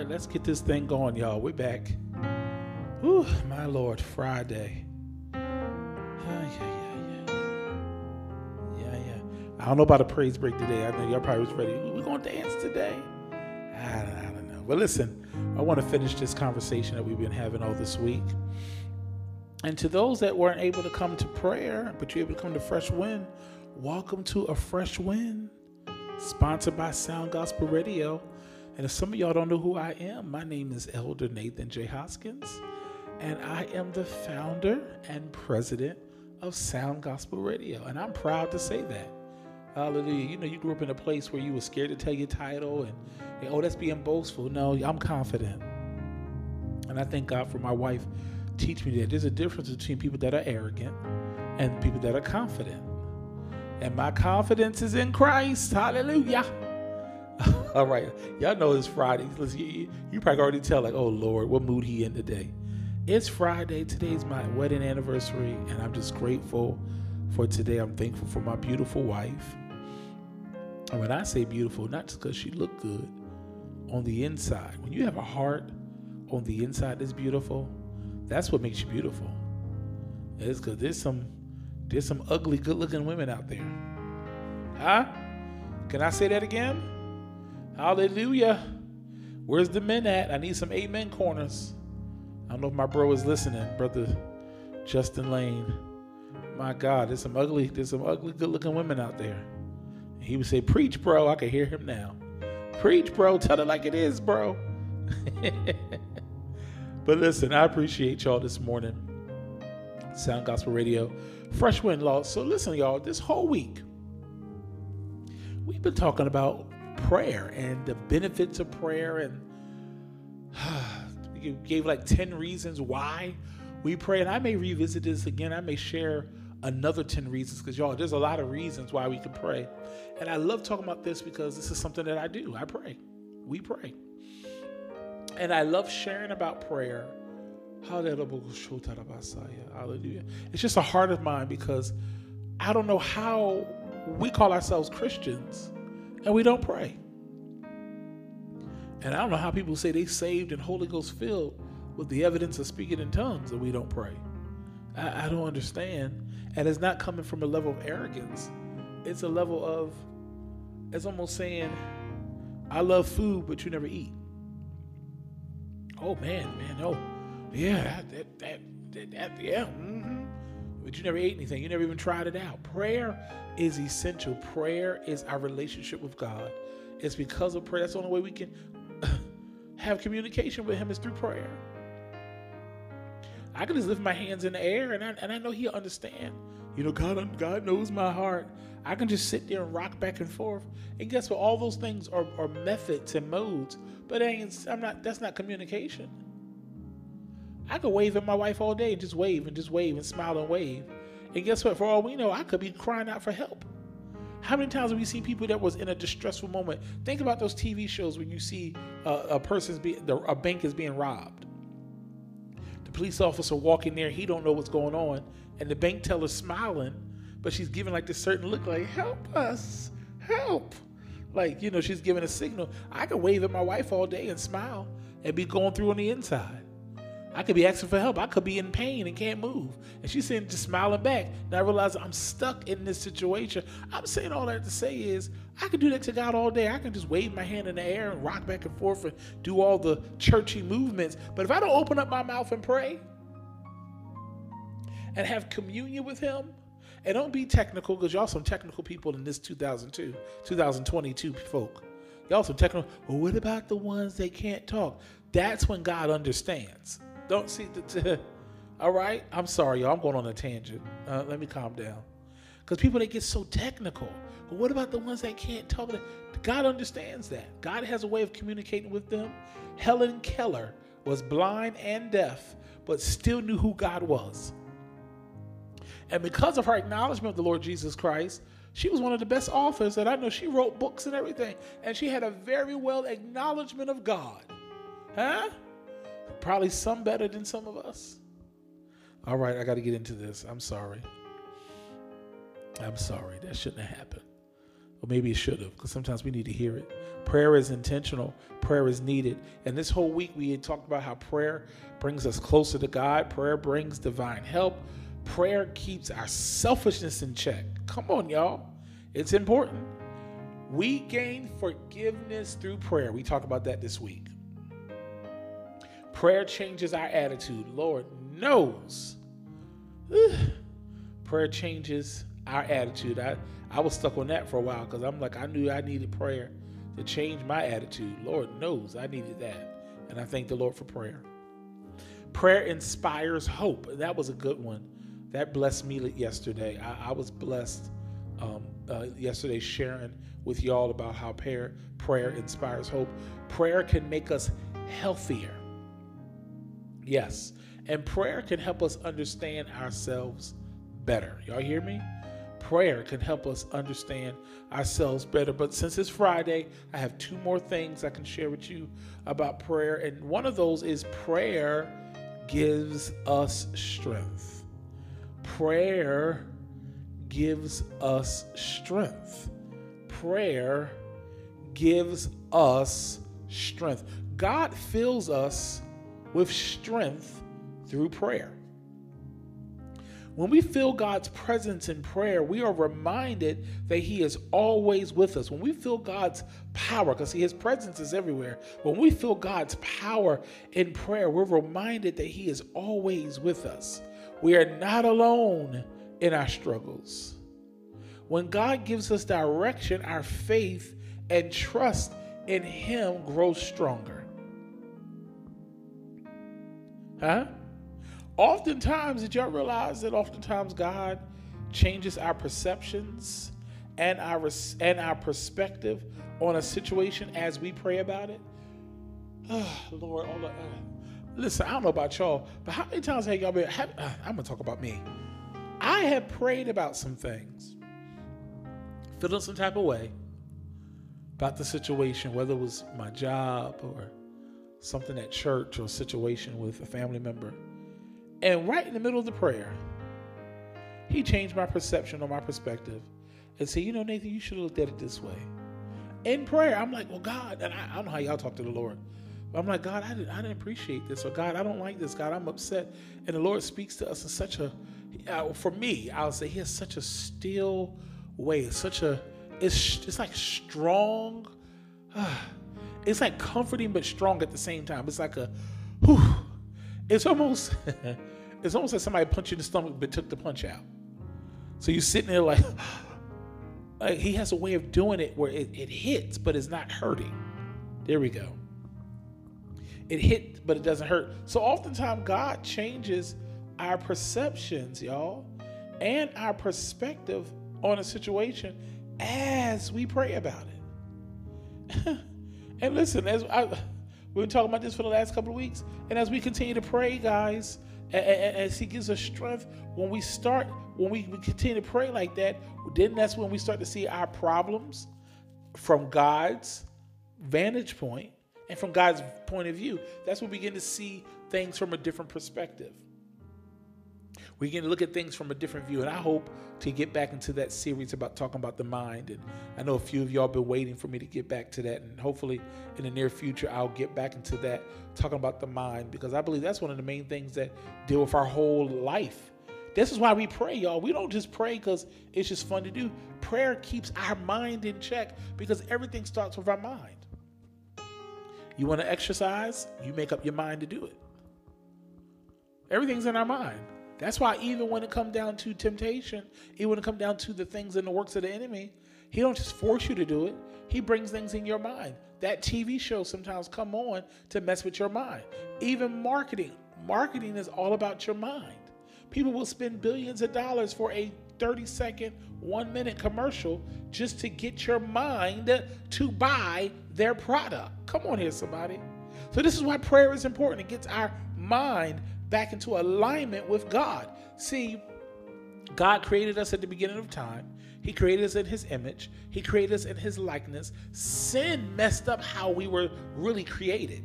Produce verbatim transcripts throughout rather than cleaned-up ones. right, let's get this thing going, y'all. We're back. Ooh, my Lord, Friday. Yeah, yeah, yeah, yeah. Yeah, yeah. I don't know about a praise break today. I know y'all probably was ready. We're going to dance today. I don't, I don't know. But listen, I want to finish this conversation that we've been having all this week. And to those that weren't able to come to prayer, but you're able to come to Fresh Wind, welcome to A Fresh Wind, sponsored by Sound Gospel Radio. And if some of y'all don't know who I am, my name is Elder Nathan J. Hoskins, and I am the founder and president of Sound Gospel Radio. And I'm proud to say that. Hallelujah. You know, you grew up in a place where you were scared to tell your title and, and oh, that's being boastful. No, I'm confident. And I thank God for my wife. Teach me that there's a difference between people that are arrogant and people that are confident. And my confidence is in Christ. Hallelujah. All right. Y'all know it's Friday. Listen, you, you probably already tell, like, oh, Lord, what mood he in today. It's Friday. Today's my wedding anniversary, and I'm just grateful for today. I'm thankful for my beautiful wife. And when I say beautiful, not just because she looked good, on the inside. When you have a heart on the inside that's beautiful, that's what makes you beautiful. It's because there's some there's some ugly, good-looking women out there. Huh? Can I say that again? Hallelujah. Where's the men at? I need some amen corners. I don't know if my bro is listening, Brother Justin Lane. My God, there's some ugly, there's some ugly, good-looking women out there. And he would say, preach, bro. I can hear him now. Preach, bro. Tell it like it is, bro. But listen, I appreciate y'all this morning. Sound Gospel Radio, Fresh Wind Lost. So listen, y'all, this whole week, we've been talking about prayer and the benefits of prayer. And we gave like ten reasons why we pray. And I may revisit this again. I may share another ten reasons because, y'all, there's a lot of reasons why we can pray. And I love talking about this because this is something that I do. I pray. We pray. And I love sharing about prayer. Hallelujah. It's just a heart of mine because I don't know how we call ourselves Christians and we don't pray. And I don't know how people say they saved and Holy Ghost filled with the evidence of speaking in tongues and we don't pray. I, I don't understand. And it's not coming from a level of arrogance. It's a level of, it's almost saying, I love food, but you never eat. Oh, man, man, oh, yeah, that, that, that, that yeah, mm-hmm. But you never ate anything. You never even tried it out. Prayer is essential. Prayer is our relationship with God. It's because of prayer. That's the only way we can have communication with him is through prayer. I can just lift my hands in the air, and I, and I know he'll understand. You know, God, God knows my heart. I can just sit there and rock back and forth. And guess what? All those things are, are methods and modes, but I'm not. That's not communication. I could wave at my wife all day and just wave and just wave and smile and wave. And guess what? For all we know, I could be crying out for help. How many times have we seen people that was in a distressful moment? Think about those T V shows when you see a, a person's being, a bank is being robbed. The police officer walking there, he don't know what's going on, and the bank teller smiling. But she's giving like this certain look like, help us, help. Like, you know, she's giving a signal. I could wave at my wife all day and smile and be going through on the inside. I could be asking for help. I could be in pain and can't move. And she's sitting just smiling back. And I realize I'm stuck in this situation. I'm saying all that to say is I could do that to God all day. I can just wave my hand in the air and rock back and forth and do all the churchy movements. But if I don't open up my mouth and pray and have communion with him, and don't be technical, because y'all some technical people in this two thousand two, twenty twenty-two folk. Y'all some technical. Well, what about the ones that can't talk? That's when God understands. Don't see the. T- All right? I'm sorry, y'all. I'm going on a tangent. Uh, let me calm down. Because people, they get so technical. But what about the ones that can't talk? God understands that. God has a way of communicating with them. Helen Keller was blind and deaf, but still knew who God was. And because of her acknowledgement of the Lord Jesus Christ, she was one of the best authors that I know. She wrote books and everything. And she had a very well acknowledgement of God. Huh? Probably some better than some of us. All right, I got to get into this. I'm sorry. I'm sorry. That shouldn't have happened. Or maybe it should have, because sometimes we need to hear it. Prayer is intentional. Prayer is needed. And this whole week we had talked about how prayer brings us closer to God. Prayer brings divine help. Prayer keeps our selfishness in check. Come on, y'all. It's important. We gain forgiveness through prayer. We talked about that this week. Prayer changes our attitude. Lord knows. Ugh. Prayer changes our attitude. I, I was stuck on that for a while because I'm like, I knew I needed prayer to change my attitude. Lord knows I needed that. And I thank the Lord for prayer. Prayer inspires hope. That was a good one. That blessed me yesterday. I, I was blessed um, uh, yesterday sharing with y'all about how prayer, prayer inspires hope. Prayer can make us healthier. Yes. And prayer can help us understand ourselves better. Y'all hear me? Prayer can help us understand ourselves better. But since it's Friday, I have two more things I can share with you about prayer. And one of those is prayer gives us strength. Prayer gives us strength. Prayer gives us strength. God fills us with strength through prayer. When we feel God's presence in prayer, we are reminded that He is always with us. When we feel God's power, because His presence is everywhere. When we feel God's power in prayer, we're reminded that He is always with us. We are not alone in our struggles. When God gives us direction, our faith and trust in Him grows stronger. Huh? Oftentimes, did y'all realize that oftentimes God changes our perceptions and our and our perspective on a situation as we pray about it? Oh, Lord, all the, listen, I don't know about y'all, but how many times have y'all been, have, I'm going to talk about me. I have prayed about some things, feeling some type of way about the situation, whether it was my job or something at church or a situation with a family member. And right in the middle of the prayer, He changed my perception or my perspective and said, you know, Nathan, you should have looked at it this way. In prayer, I'm like, well, God, and I, I don't know how y'all talk to the Lord. But I'm like, God, I didn't, I didn't appreciate this. Or God, I don't like this. God, I'm upset. And the Lord speaks to us in such a, uh, for me, I'll say He has such a still way. It's such a, it's, it's like strong. Uh, it's like comforting, but strong at the same time. It's like a, whew. It's almost, it's almost like somebody punched you in the stomach but took the punch out. So you're sitting there like, like He has a way of doing it where it, it hits, but it's not hurting. There we go. It hit, but it doesn't hurt. So oftentimes God changes our perceptions, y'all, and our perspective on a situation as we pray about it. And listen, as I... we've been talking about this for the last couple of weeks. And as we continue to pray, guys, as He gives us strength, when we start, when we continue to pray like that, then that's when we start to see our problems from God's vantage point and from God's point of view. That's when we begin to see things from a different perspective. We begin to look at things from a different view. And I hope to get back into that series about talking about the mind. And I know a few of y'all been waiting for me to get back to that. And hopefully in the near future, I'll get back into that, talking about the mind, because I believe that's one of the main things that deal with our whole life. This is why we pray, y'all. We don't just pray because it's just fun to do. Prayer keeps our mind in check because everything starts with our mind. You want to exercise? You make up your mind to do it. Everything's in our mind. That's why even when it comes down to temptation, even when it comes down to the things and the works of the enemy, He don't just force you to do it. He brings things in your mind. That T V show sometimes come on to mess with your mind. Even marketing. Marketing is all about your mind. People will spend billions of dollars for a thirty-second, one-minute commercial just to get your mind to buy their product. Come on here, somebody. So this is why prayer is important. It gets our mind back into alignment with God. See, God created us at the beginning of time. He created us in His image. He created us in His likeness. Sin messed up how we were really created.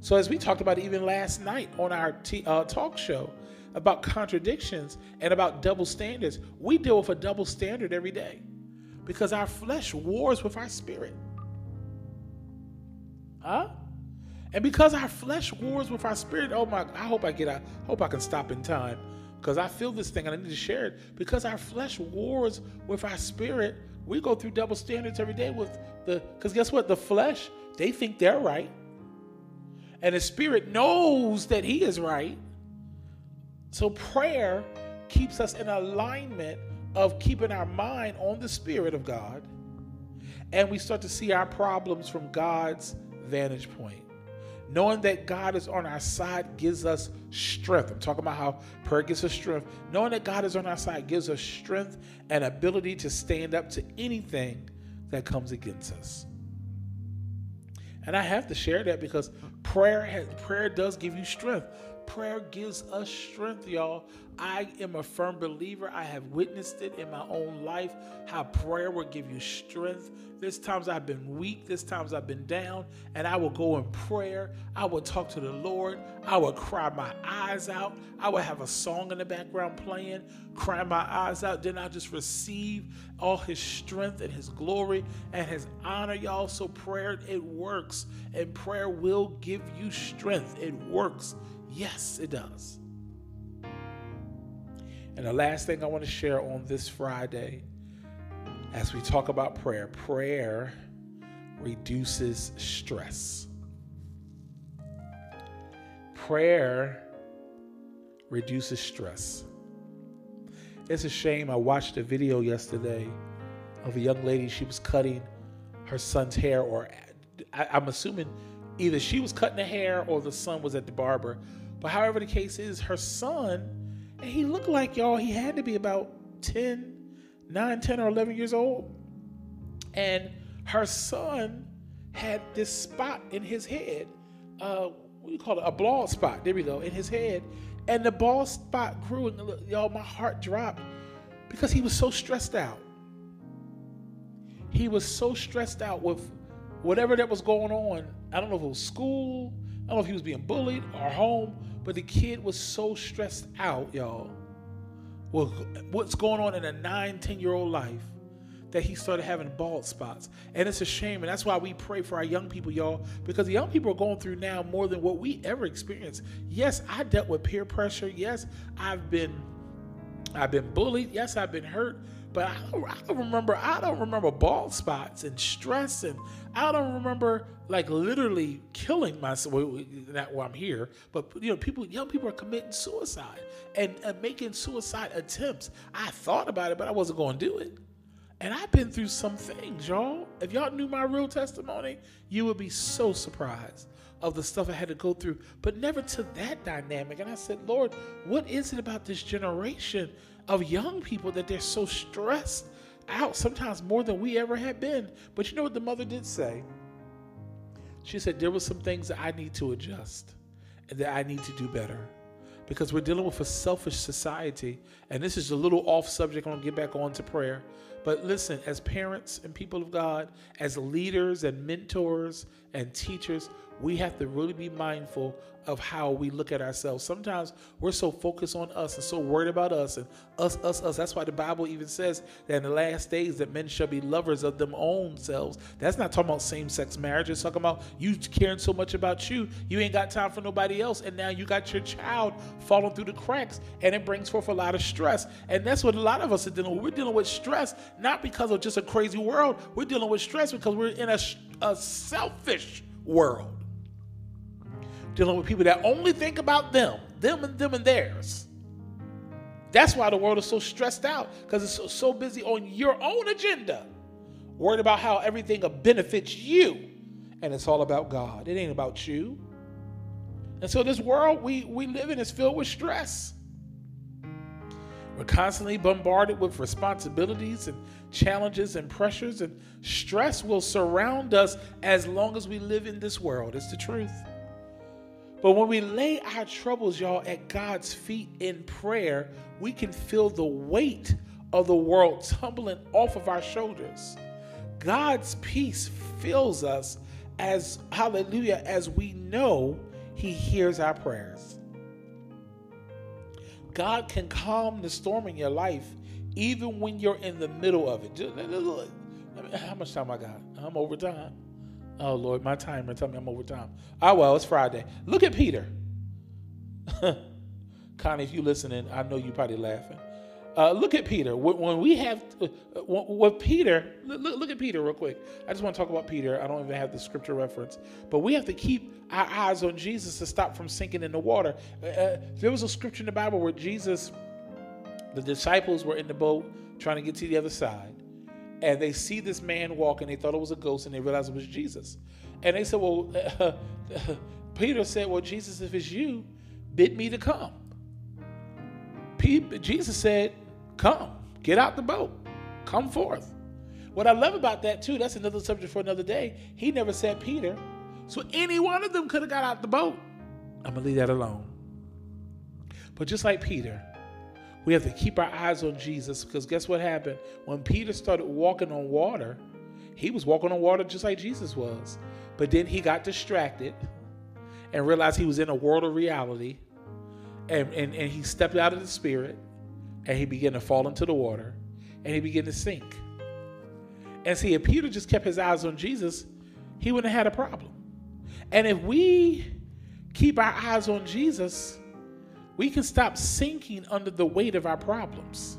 So as we talked about even last night on our t- uh, talk show about contradictions and about double standards, we deal with a double standard every day. because our flesh wars with our spirit. Huh? And because our flesh wars with our spirit, oh my, I hope I get I hope I can stop in time because I feel this thing and I need to share it. Because our flesh wars with our spirit, we go through double standards every day with the, because guess what? The flesh, they think they're right. And the spirit knows that he is right. So prayer keeps us in alignment of keeping our mind on the Spirit of God. And we start to see our problems from God's vantage point. Knowing that God is on our side gives us strength. I'm talking about how prayer gives us strength. Knowing that God is on our side gives us strength and ability to stand up to anything that comes against us. And I have to share that because prayer has, prayer does give you strength. Prayer gives us strength, y'all. I am a firm believer. I have witnessed it in my own life, how prayer will give you strength. There's times I've been weak. There's times I've been down, and I will go in prayer. I will talk to the Lord. I will cry my eyes out. I will have a song in the background playing, crying my eyes out. Then I'll just receive all his strength and his glory and his honor, y'all. So prayer, it works, and prayer will give you strength. It works. Yes, it does. And the last thing I want to share on this Friday, as we talk about prayer, prayer reduces stress. Prayer reduces stress. It's a shame. I watched a video yesterday of a young lady. She was cutting her son's hair, or I, I'm assuming either she was cutting the hair or the son was at the barber. But however the case is, her son, and he looked like, y'all, he had to be about ten, nine, ten, or eleven years old. And her son had this spot in his head. Uh, what do you call it? A bald spot. There we go. In his head. And the bald spot grew. And y'all, my heart dropped because he was so stressed out. He was so stressed out with whatever that was going on. I don't know if it was school, I don't know if he was being bullied or home, but the kid was so stressed out, y'all, with what's going on in a nine, ten-year-old life that he started having bald spots. And it's a shame, and that's why we pray for our young people, y'all, because the young people are going through now more than what we ever experienced. Yes, I dealt with peer pressure. Yes, I've been I've been bullied. Yes, I've been hurt. But I don't, I don't remember, I don't remember bald spots and stress, and I don't remember like literally killing myself. Well, not while I'm here, but you know, people, young people are committing suicide and, and making suicide attempts. I thought about it, but I wasn't going to do it. And I've been through some things, y'all. If y'all knew my real testimony, you would be so surprised of the stuff I had to go through, but never to that dynamic. And I said, Lord, what is it about this generation of young people that they're so stressed out, sometimes more than we ever had been? But you know what the mother did say? She said, there were some things that I need to adjust and that I need to do better, because we're dealing with a selfish society. And this is a little off subject. I'm gonna get back on to prayer. But listen, as parents and people of God, as leaders and mentors and teachers, we have to really be mindful of how we look at ourselves. Sometimes we're so focused on us and so worried about us and us, us, us. That's why the Bible even says that in the last days that men shall be lovers of them own selves. That's not talking about same-sex marriage. It's talking about you caring so much about you, you ain't got time for nobody else. And now you got your child falling through the cracks, and it brings forth a lot of stress. And that's what a lot of us are dealing with. We're dealing with stress, not because of just a crazy world. We're dealing with stress because we're in a, a selfish world. Dealing with people that only think about them, them and them and theirs. That's why the world is so stressed out, because it's so, so busy on your own agenda, worried about how everything benefits you. And it's all about God. It ain't about you. And so this world we, we live in is filled with stress. We're constantly bombarded with responsibilities and challenges and pressures, and stress will surround us as long as we live in this world. It's the truth. But when we lay our troubles, y'all, at God's feet in prayer, we can feel the weight of the world tumbling off of our shoulders. God's peace fills us as, hallelujah, as we know he hears our prayers. God can calm the storm in your life, even when you're in the middle of it. I mean, how much time I got? I'm over time. Oh, Lord, my timer tell me I'm over time. Oh, well, it's Friday. Look at Peter. Connie, if you're listening, I know you're probably laughing. Uh, look at Peter. When we have, uh, what Peter, look, look at Peter real quick. I just want to talk about Peter. I don't even have the scripture reference. But we have to keep our eyes on Jesus to stop from sinking in the water. Uh, there was a scripture in the Bible where Jesus, the disciples were in the boat trying to get to the other side. And they see this man walking. They thought it was a ghost, and they realized it was Jesus. And they said, well, uh, uh, Peter said, well, Jesus, if it's you, bid me to come. Pe- Jesus said, come, get out the boat, come forth. What I love about that, too, that's another subject for another day. He never said Peter. So any one of them could have got out the boat. I'm going to leave that alone. But just like Peter, we have to keep our eyes on Jesus, because guess what happened? When Peter started walking on water, he was walking on water just like Jesus was. But then he got distracted and realized he was in a world of reality. And, and, and he stepped out of the spirit, and he began to fall into the water, and he began to sink. And see, if Peter just kept his eyes on Jesus, he wouldn't have had a problem. And if we keep our eyes on Jesus, we can stop sinking under the weight of our problems.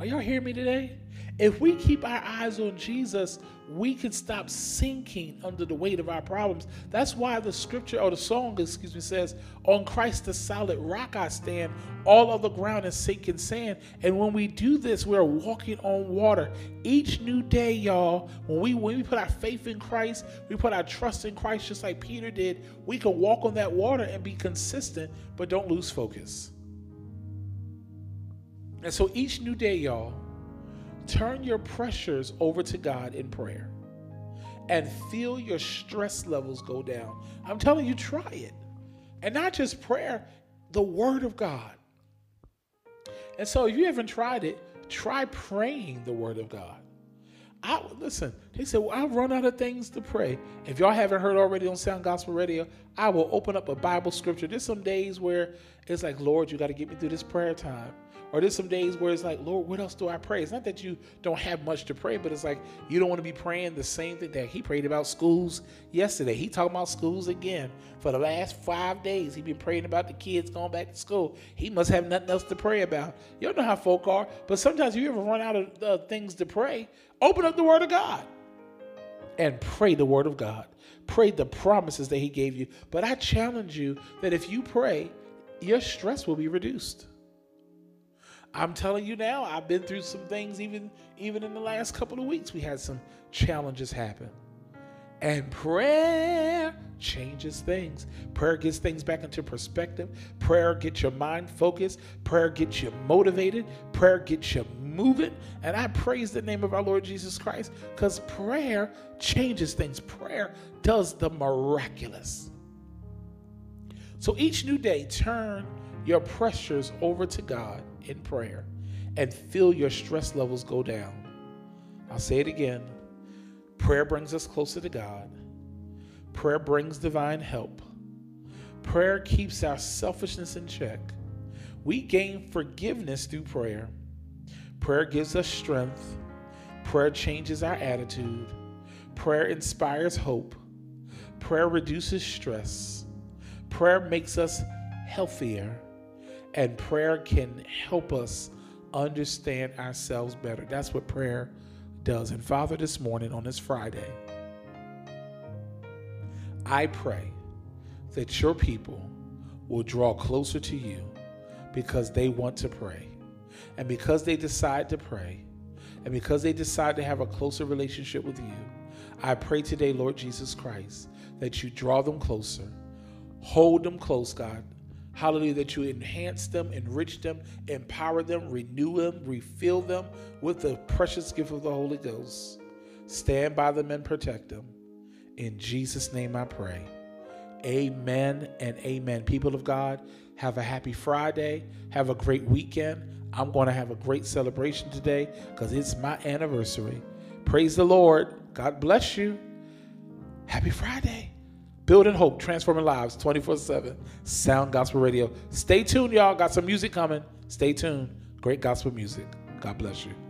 Are y'all hearing me today? If we keep our eyes on Jesus, we can stop sinking under the weight of our problems. That's why the scripture, or the song, excuse me, says, on Christ the solid rock I stand, all other ground is sinking sand. And when we do this, we're walking on water. Each new day, y'all, when we when we put our faith in Christ, we put our trust in Christ just like Peter did, we can walk on that water and be consistent, but don't lose focus. And so each new day, y'all, turn your pressures over to God in prayer and feel your stress levels go down. I'm telling you, try it. And not just prayer, the word of God. And so if you haven't tried it, try praying the word of God. I listen, they said, well, I've run out of things to pray. If y'all haven't heard already on Sound Gospel Radio, I will open up a Bible scripture. There's some days where it's like, Lord, you got to get me through this prayer time. Or there's some days where it's like, Lord, what else do I pray? It's not that you don't have much to pray, but it's like you don't want to be praying the same thing that he prayed about schools yesterday. He talking about schools again for the last five days. He's been praying about the kids going back to school. He must have nothing else to pray about. You don't know how folk are, but sometimes you ever run out of uh, things to pray, open up the word of God and pray the word of God. Pray the promises that he gave you. But I challenge you that if you pray, your stress will be reduced. I'm telling you now, I've been through some things even, even in the last couple of weeks. We had some challenges happen. And prayer changes things. Prayer gets things back into perspective. Prayer gets your mind focused. Prayer gets you motivated. Prayer gets you moving. And I praise the name of our Lord Jesus Christ, because prayer changes things. Prayer does the miraculous. So each new day, turn your pressures over to God in prayer and feel your stress levels go down. I'll say it again. Prayer brings us closer to God. Prayer brings divine help. Prayer keeps our selfishness in check. We gain forgiveness through prayer. Prayer gives us strength. Prayer changes our attitude. Prayer inspires hope. Prayer reduces stress. Prayer makes us healthier. And prayer can help us understand ourselves better. That's what prayer does. And Father, this morning on this Friday, I pray that your people will draw closer to you because they want to pray. And because they decide to pray, and because they decide to have a closer relationship with you, I pray today, Lord Jesus Christ, that you draw them closer, hold them close, God. Hallelujah, that you enhance them, enrich them, empower them, renew them, refill them with the precious gift of the Holy Ghost. Stand by them and protect them. In Jesus' name I pray. Amen and amen. People of God, have a happy Friday. Have a great weekend. I'm going to have a great celebration today because it's my anniversary. Praise the Lord. God bless you. Happy Friday. Building hope, transforming lives, twenty-four seven, Sound Gospel Radio. Stay tuned, y'all. Got some music coming. Stay tuned. Great gospel music. God bless you.